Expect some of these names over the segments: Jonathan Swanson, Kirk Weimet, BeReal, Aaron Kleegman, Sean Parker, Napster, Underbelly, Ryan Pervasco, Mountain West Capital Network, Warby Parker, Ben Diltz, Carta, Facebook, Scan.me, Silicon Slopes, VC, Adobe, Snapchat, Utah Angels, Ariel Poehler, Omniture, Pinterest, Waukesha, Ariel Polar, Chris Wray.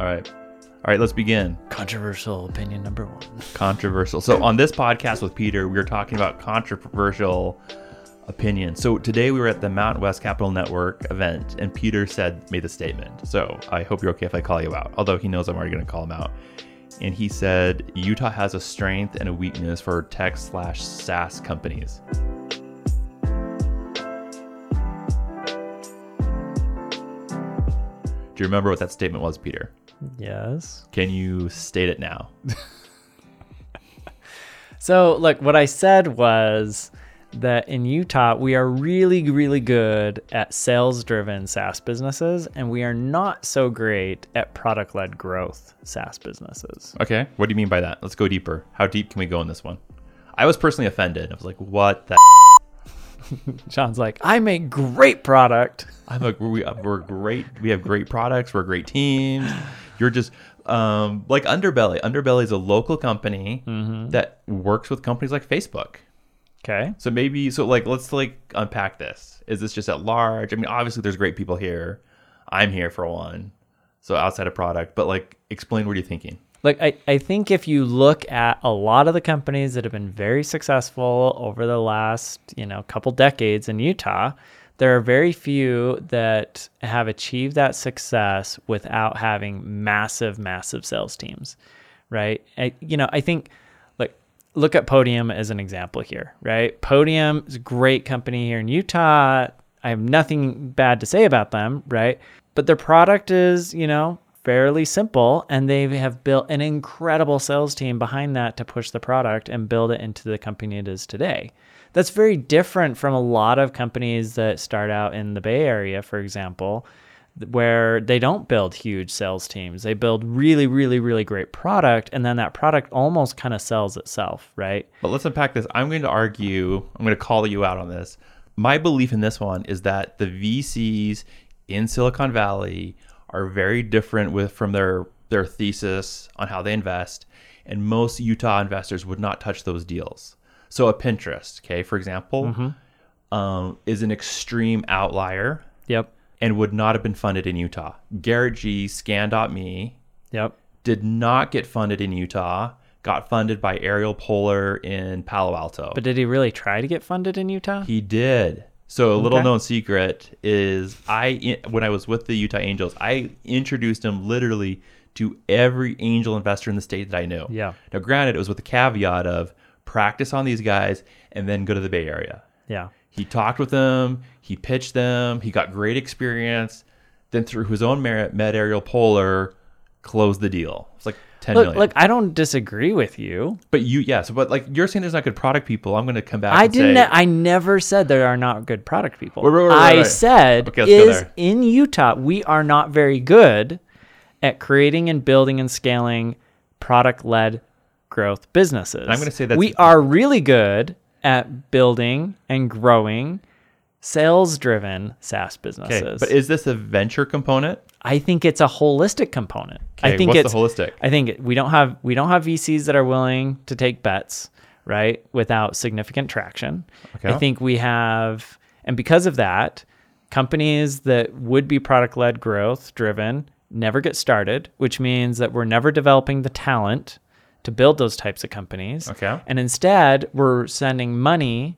All right, let's begin. Controversial opinion number one. Controversial. So on this podcast with Peter, we were talking about controversial opinions. So today we were at the Mountain West Capital Network event, and Peter made a statement. So I hope you're okay if I call you out, although he knows I'm already going to call him out. And he said, Utah has a strength and a weakness for tech/SaaS companies. Do you remember what that statement was, Peter? Yes. Can you state it now? So, look, what I said was that in Utah, we are really, really good at sales-driven SaaS businesses, and we are not so great at product-led growth SaaS businesses. Okay. What do you mean by that? Let's go deeper. How deep can we go in this one? I was personally offended. I was like, what the Sean's like, I make great product. We're great. We have great products. We're great teams. You're just like Underbelly. Underbelly is a local company that works with companies like Facebook. Okay. So let's unpack this. Is this just at large? I mean, obviously there's great people here. I'm here for one. So outside of product, but explain what you're thinking. Look, I think if you look at a lot of the companies that have been very successful over the last, couple decades in Utah, there are very few that have achieved that success without having massive, massive sales teams, right? I think, look at Podium as an example here, right? Podium is a great company here in Utah. I have nothing bad to say about them, right? But their product is, fairly simple, and they have built an incredible sales team behind that to push the product and build it into the company it is today. That's very different from a lot of companies that start out in the Bay Area, for example, where they don't build huge sales teams. They build really, really, really great product, and then that product almost kind of sells itself, right? But let's unpack this. I'm going to call you out on this. My belief in this one is that the VCs in Silicon Valley are very different from their thesis on how they invest, and most Utah investors would not touch those deals. So a Pinterest, for example, is an extreme outlier. Yep. And would not have been funded in Utah. Garrett G, Scan.me, did not get funded in Utah, got funded by Ariel Polar in Palo Alto. But did he really try to get funded in Utah? He did. So a little known secret is when I was with the Utah Angels, I introduced him literally to every angel investor in the state that I knew. Yeah. Now, granted, it was with the caveat of practice on these guys and then go to the Bay Area. Yeah. He talked with them. He pitched them. He got great experience. Then through his own merit, met Ariel Poehler, closed the deal. It's like $10 million. Look, I don't disagree with you. But you're saying there's not good product people. I'm going to come back I never said there are not good product people. Right. I said in Utah, we are not very good at creating and building and scaling product-led growth businesses. And I'm going to say that we are really good at building and growing sales-driven SaaS businesses. Okay, but is this a venture component? I think it's a holistic component. Okay, what's the holistic? I think we don't have VCs that are willing to take bets, right, without significant traction. Okay. I think we have, and because of that, companies that would be product-led growth-driven never get started, which means that we're never developing the talent to build those types of companies. Okay. And instead, we're sending money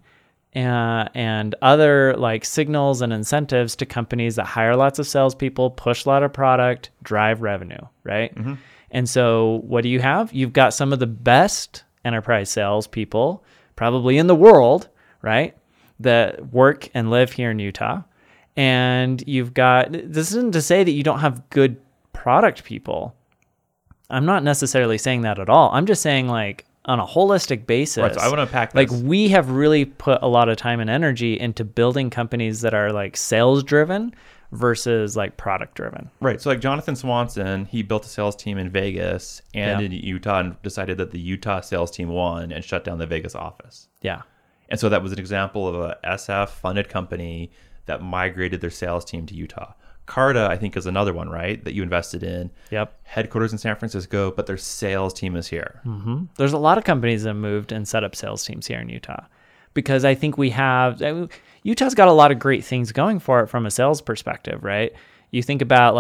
and other signals and incentives to companies that hire lots of salespeople, push a lot of product, drive revenue, right? Mm-hmm. And so what do you have? You've got some of the best enterprise salespeople probably in the world, right, that work and live here in Utah. And you've got, this isn't to say that you don't have good product people. I'm not necessarily saying that at all. I'm just saying on a holistic basis. Right, so I want to unpack this. We have really put a lot of time and energy into building companies that are sales driven versus product driven. Right. So Jonathan Swanson, he built a sales team in Vegas and in Utah, and decided that the Utah sales team won and shut down the Vegas office. Yeah. And so that was an example of a SF funded company that migrated their sales team to Utah. Carta, I think, is another one, right, that you invested in. Yep. Headquarters in San Francisco, but their sales team is here. Mm-hmm. There's a lot of companies that have moved and set up sales teams here in Utah, because I think Utah's got a lot of great things going for it from a sales perspective, right? You think about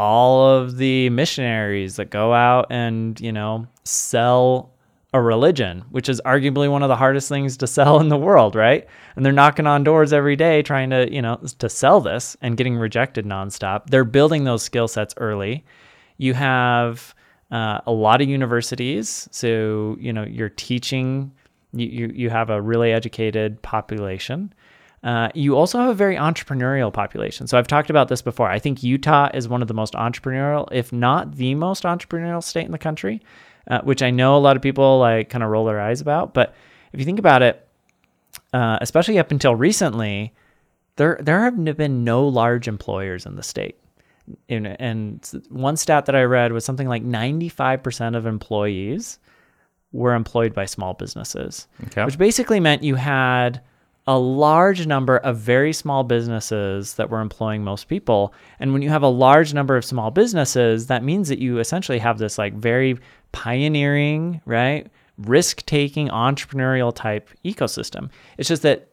all of the missionaries that go out and, you know, sell a religion, which is arguably one of the hardest things to sell in the world, right? And they're knocking on doors every day trying to, you know, to sell this and getting rejected nonstop. They're building those skill sets early. You have a lot of universities. So, you know, you're teaching, you have a really educated population. You also have a very entrepreneurial population. So I've talked about this before. I think Utah is one of the most entrepreneurial, if not the most entrepreneurial state in the country, which I know a lot of people like kind of roll their eyes about. But if you think about it, especially up until recently, there have been no large employers in the state. And one stat that I read was something like 95% of employees were employed by small businesses, okay, which basically meant you had a large number of very small businesses that were employing most people. And when you have a large number of small businesses, that means that you essentially have this like very pioneering, right, risk-taking, entrepreneurial type ecosystem. It's just that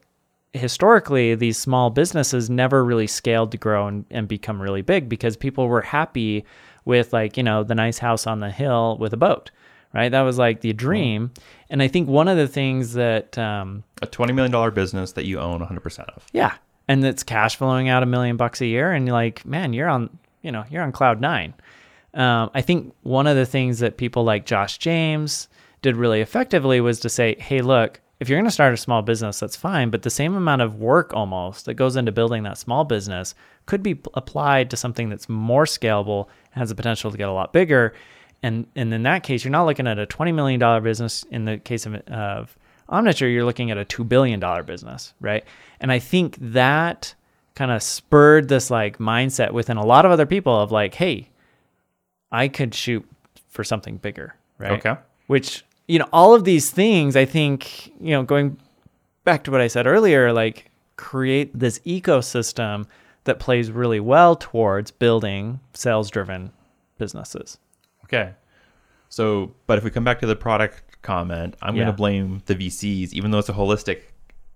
historically, these small businesses never really scaled to grow and become really big because people were happy with, like, you know, the nice house on the hill with a boat, right? That was like the dream. And I think one of the things that a $20 million business that you own 100% of. Yeah. And that's cash flowing out $1 million a year. And you're like, man, you're on cloud nine. I think one of the things that people like Josh James did really effectively was to say, hey, look, if you're going to start a small business, that's fine. But the same amount of work almost that goes into building that small business could be applied to something that's more scalable, has the potential to get a lot bigger. And in that case, you're not looking at a $20 million business. In the case of Omniture, you're looking at a $2 billion business, right? And I think that kind of spurred this like mindset within a lot of other people of like, hey, I could shoot for something bigger, right? Okay. Which, you know, all of these things, I think, you know, going back to what I said earlier, like create this ecosystem that plays really well towards building sales-driven businesses. Okay. So, but if we come back to the product comment, I'm going to blame the VCs, even though it's a holistic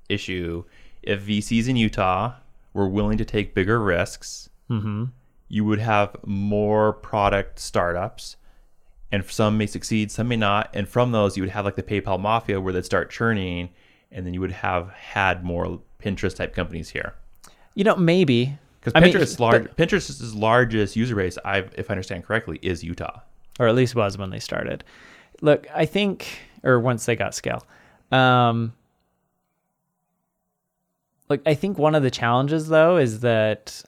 issue. If VCs in Utah were willing to take bigger risks, mm-hmm, you would have more product startups, and some may succeed, some may not. And from those, you would have like the PayPal mafia where they'd start churning, and then you would have had more Pinterest type companies here. You know, maybe. Because Pinterest's largest user base, if I understand correctly, is Utah. Or at least was when they started. Look, I think, or once they got scale. Look, I think one of the challenges though is that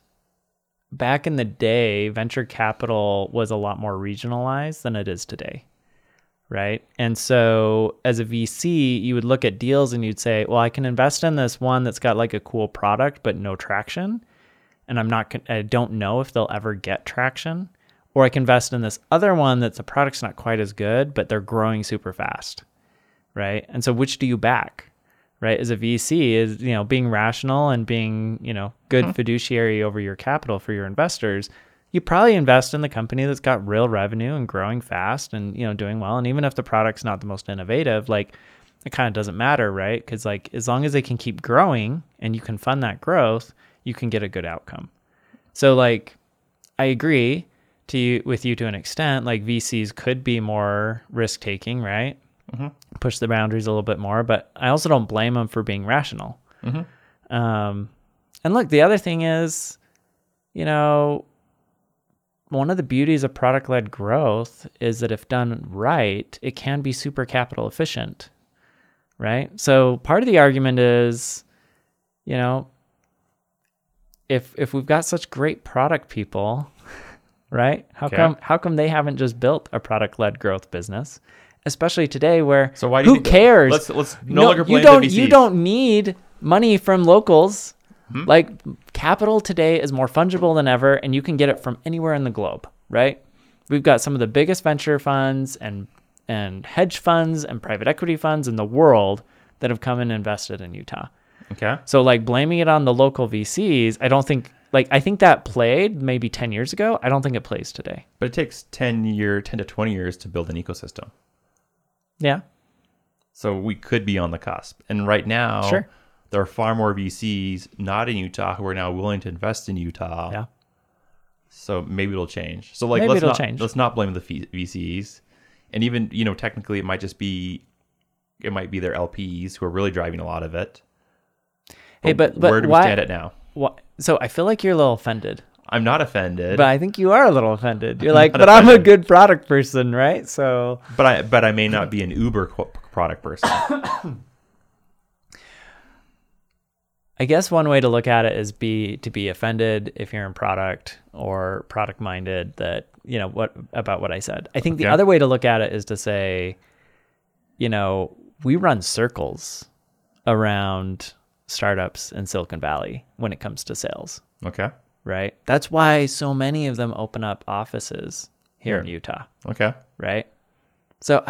back in the day, venture capital was a lot more regionalized than it is today, right? And so as a VC, you would look at deals and you'd say, well, I can invest in this one that's got like a cool product, but no traction. And I don't know if they'll ever get traction. Or I can invest in this other one that's the product's not quite as good, but they're growing super fast, right? And so which do you back? Right, as a VC, is, you know, being rational and being, you know, good fiduciary over your capital for your investors. You probably invest in the company that's got real revenue and growing fast and, you know, doing well. And even if the product's not the most innovative, like, it kind of doesn't matter, right? Because, like, as long as they can keep growing and you can fund that growth, you can get a good outcome. So, like, I agree with you to an extent. Like, VCs could be more risk taking, right? Mm-hmm. Push the boundaries a little bit more, but I also don't blame them for being rational. Mm-hmm. And look, the other thing is, you know, one of the beauties of product-led growth is that if done right, it can be super capital efficient, right? So part of the argument is, you know, if we've got such great product people, right? How come they haven't just built a product-led growth business? Especially today, where who cares? Let's no longer blame the VCs. You don't need money from locals. Hmm? Like, capital today is more fungible than ever, and you can get it from anywhere in the globe, right? We've got some of the biggest venture funds and hedge funds and private equity funds in the world that have come and invested in Utah. Okay. So, like, blaming it on the local VCs, I don't think. Like, I think that played maybe 10 years ago. I don't think it plays today. But it takes 10 to 20 years to build an ecosystem. Yeah. So we could be on the cusp. And right now, sure, there are far more VCs not in Utah who are now willing to invest in Utah. Yeah. So maybe it'll change. So like, let's not blame the VCs. And even, you know, technically it might just be, it might be their LPs who are really driving a lot of it. But hey, but where do we stand at now? What? So I feel like you're a little offended. I'm not offended, but I think you are a little offended. You're like, but offended. I'm a good product person, right? So, but I may not be an Uber product person. I guess one way to look at it is to be offended if you're in product or product minded, that, you know, what about what I said. I think the other way to look at it is to say, you know, we run circles around startups in Silicon Valley when it comes to sales. Okay. Right. That's why so many of them open up offices here in Utah. Okay. Right. So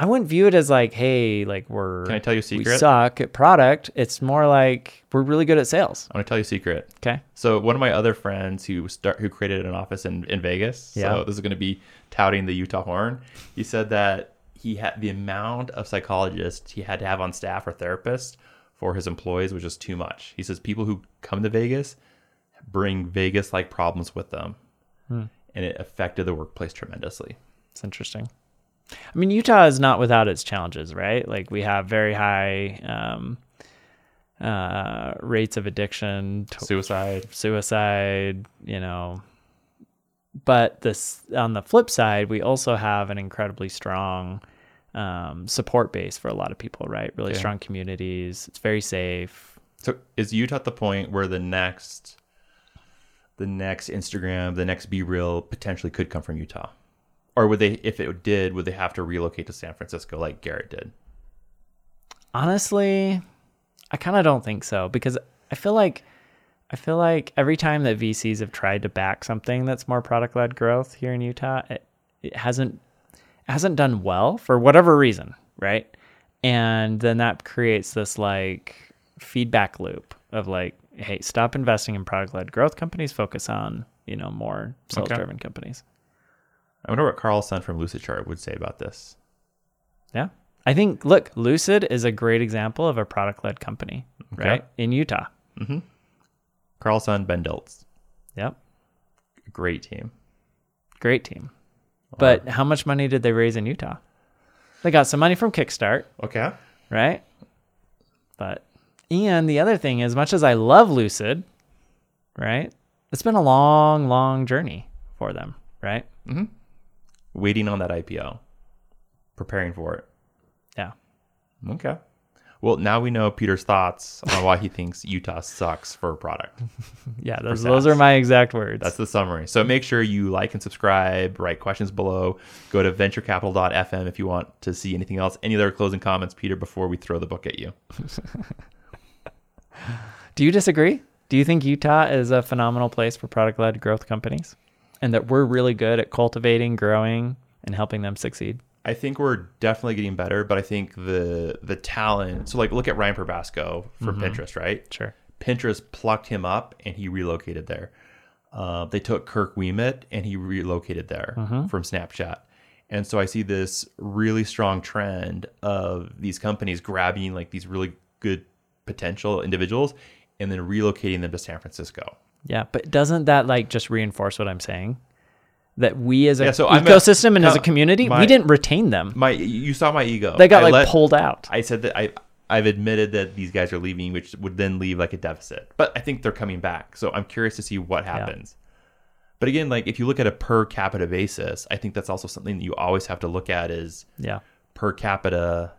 I wouldn't view it as like, hey, like can I tell you a secret? We suck at product. It's more like we're really good at sales. I'm going to tell you a secret. Okay. So one of my other friends who created an office in Vegas. Yeah. So this is going to be touting the Utah horn. He said that he had the amount of psychologists he had to have on staff or therapists for his employees was just too much. He says people who come to Vegas bring Vegas-like problems with them. And it affected the workplace tremendously. It's interesting. I mean, Utah is not without its challenges, right? Like we have very high rates of addiction, suicide, you know. But on the flip side, we also have an incredibly strong support base for a lot of people, right? Really strong communities. It's very safe. So is Utah at the point where the next Instagram, the next Be Real potentially could come from Utah? Or would they, if it did, would they have to relocate to San Francisco like Garrett did? Honestly, I kind of don't think so, because I feel like every time that VCs have tried to back something that's more product-led growth here in Utah, it hasn't done well for whatever reason, right? And then that creates this like feedback loop of like, hey, stop investing in product-led growth companies, focus on, you know, more sales-driven companies. I wonder what Carlson from Lucidchart would say about this. Yeah. I think, look, Lucid is a great example of a product-led company, right? In Utah. Mm-hmm. Carlson, Ben Diltz. Yep. Great team. But how much money did they raise in Utah? They got some money from Kickstart. Okay. Right? But, and the other thing, as much as I love Lucid, right? It's been a long, long journey for them, right? Mm-hmm. Waiting on that IPO, preparing for it. Yeah. Okay. Well, now we know Peter's thoughts on why he thinks Utah sucks for a product. Yeah, those are my exact words. That's the summary. So make sure you like and subscribe, write questions below, go to venturecapital.fm if you want to see anything else. Any other closing comments, Peter, before we throw the book at you? Do you disagree? Do you think Utah is a phenomenal place for product-led growth companies? And that we're really good at cultivating, growing, and helping them succeed? I think we're definitely getting better, but I think the talent... So, like, look at Ryan Pervasco from Pinterest, right? Sure. Pinterest plucked him up, and he relocated there. They took Kirk Weimet, and he relocated there from Snapchat. And so I see this really strong trend of these companies grabbing, like, these really good potential individuals and then relocating them to San Francisco. Yeah, but doesn't that like just reinforce what I'm saying? That we as a ecosystem and as a community, we didn't retain them. You saw my ego. They got pulled out. I said that I've admitted that these guys are leaving, which would then leave like a deficit. But I think they're coming back. So I'm curious to see what happens. Yeah. But again, like if you look at a per capita basis, I think that's also something that you always have to look at is per capita.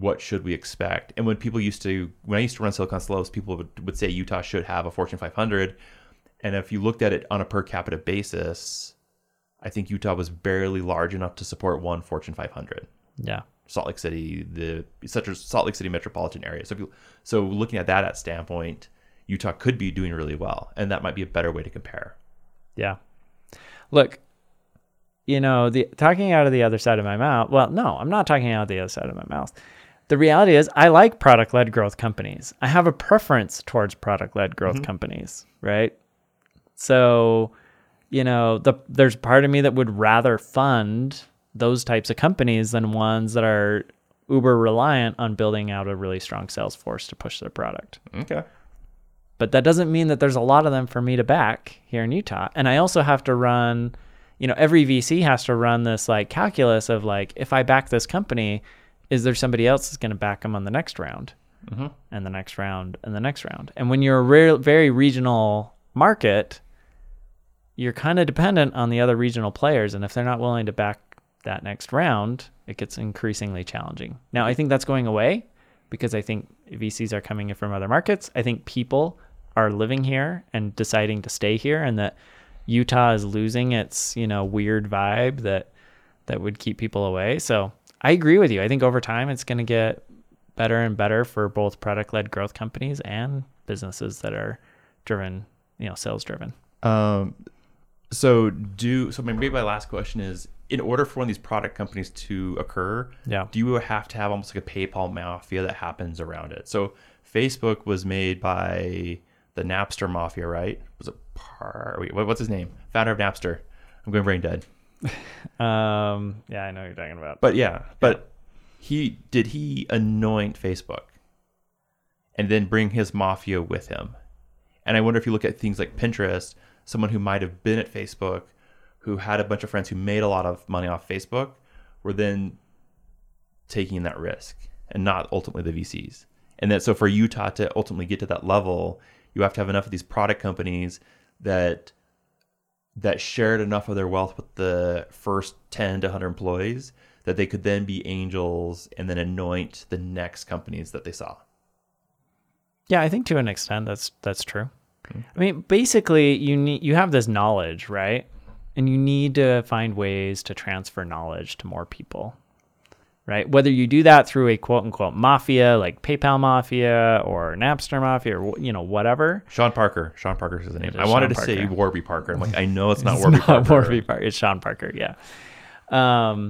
What should we expect? And when I used to run Silicon Slopes, people would say Utah should have a Fortune 500. And if you looked at it on a per capita basis, I think Utah was barely large enough to support one Fortune 500. Yeah. Salt Lake City, Salt Lake City metropolitan area. So, so looking at that standpoint, Utah could be doing really well. And that might be a better way to compare. Yeah. Look, you know, talking out of the other side of my mouth. Well, no, I'm not talking out of the other side of my mouth. The reality is I like product-led growth companies. I have a preference towards product-led growth companies, right? So, you know, there's part of me that would rather fund those types of companies than ones that are uber reliant on building out a really strong sales force to push their product. Okay. But that doesn't mean that there's a lot of them for me to back here in Utah. And I also have to run, you know, every VC has to run this like calculus of like, if I back this company, is there somebody else that's going to back them on the next round? Mm-hmm. And the next round and the next round. And when you're a very regional market, you're kind of dependent on the other regional players. And if they're not willing to back that next round, it gets increasingly challenging. Now, I think that's going away because I think VCs are coming in from other markets. I think people are living here and deciding to stay here, and that Utah is losing its, you know, weird vibe that would keep people away. So I agree with you. I think over time it's going to get better and better for both product-led growth companies and businesses that are driven, you know, sales-driven. So maybe my last question is, in order for one of these product companies to occur, do you have to have almost like a PayPal mafia that happens around it? So Facebook was made by the Napster mafia, right? Was it what's his name? Founder of Napster. I'm going brain dead. Yeah, I know what you're talking about. But he anoint Facebook and then bring his mafia with him. And I wonder if you look at things like Pinterest, someone who might have been at Facebook, who had a bunch of friends who made a lot of money off Facebook, were then taking that risk and not ultimately the VCs. And that, so for Utah to ultimately get to that level, you have to have enough of these product companies that shared enough of their wealth with the first 10 to 100 employees that they could then be angels and then anoint the next companies that they saw. Yeah, I think to an extent that's true. Mm-hmm. I mean, basically you have this knowledge, right? And you need to find ways to transfer knowledge to more people, right? Whether you do that through a quote unquote mafia, like PayPal mafia or Napster mafia or, you know, whatever. Sean Parker is his name. I wanted to say Warby Parker. I'm like, I know it's not Warby Parker. It's not Warby Parker. It's Sean Parker. Yeah.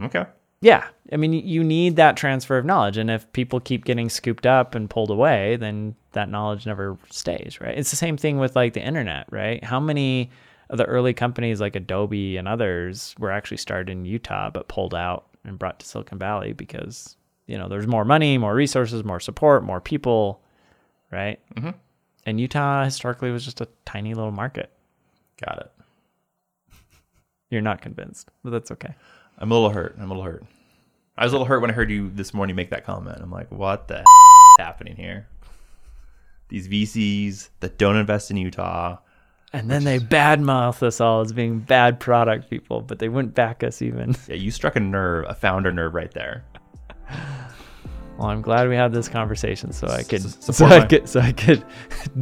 Okay. Yeah. I mean, you need that transfer of knowledge. And if people keep getting scooped up and pulled away, then that knowledge never stays, right? It's the same thing with like the internet, right? How many of the early companies like Adobe and others were actually started in Utah, but pulled out and brought to Silicon Valley because, you know, there's more money, more resources, more support, more people, right? Mm-hmm. And Utah historically was just a tiny little market. Got it. You're not convinced, but that's okay. I'm a little hurt. I was a little hurt when I heard you this morning make that comment. I'm like, what the happening here? These VCs that don't invest in Utah. And then they badmouth us all as being bad product people, but they wouldn't back us even. Yeah, you struck a nerve, a founder nerve right there. Well, I'm glad we had this conversation so I could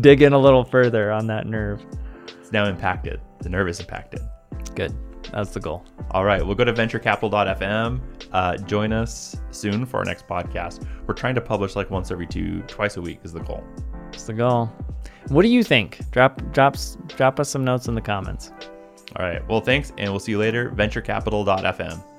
dig in a little further on that nerve. It's now impacted. The nerve is impacted. Good. That's the goal. All right. We'll go to venturecapital.fm. Join us soon for our next podcast. We're trying to publish like twice a week is the goal. That's the goal. What do you think? Drop us some notes in the comments. All right. Well, thanks. And we'll see you later. venturecapital.fm.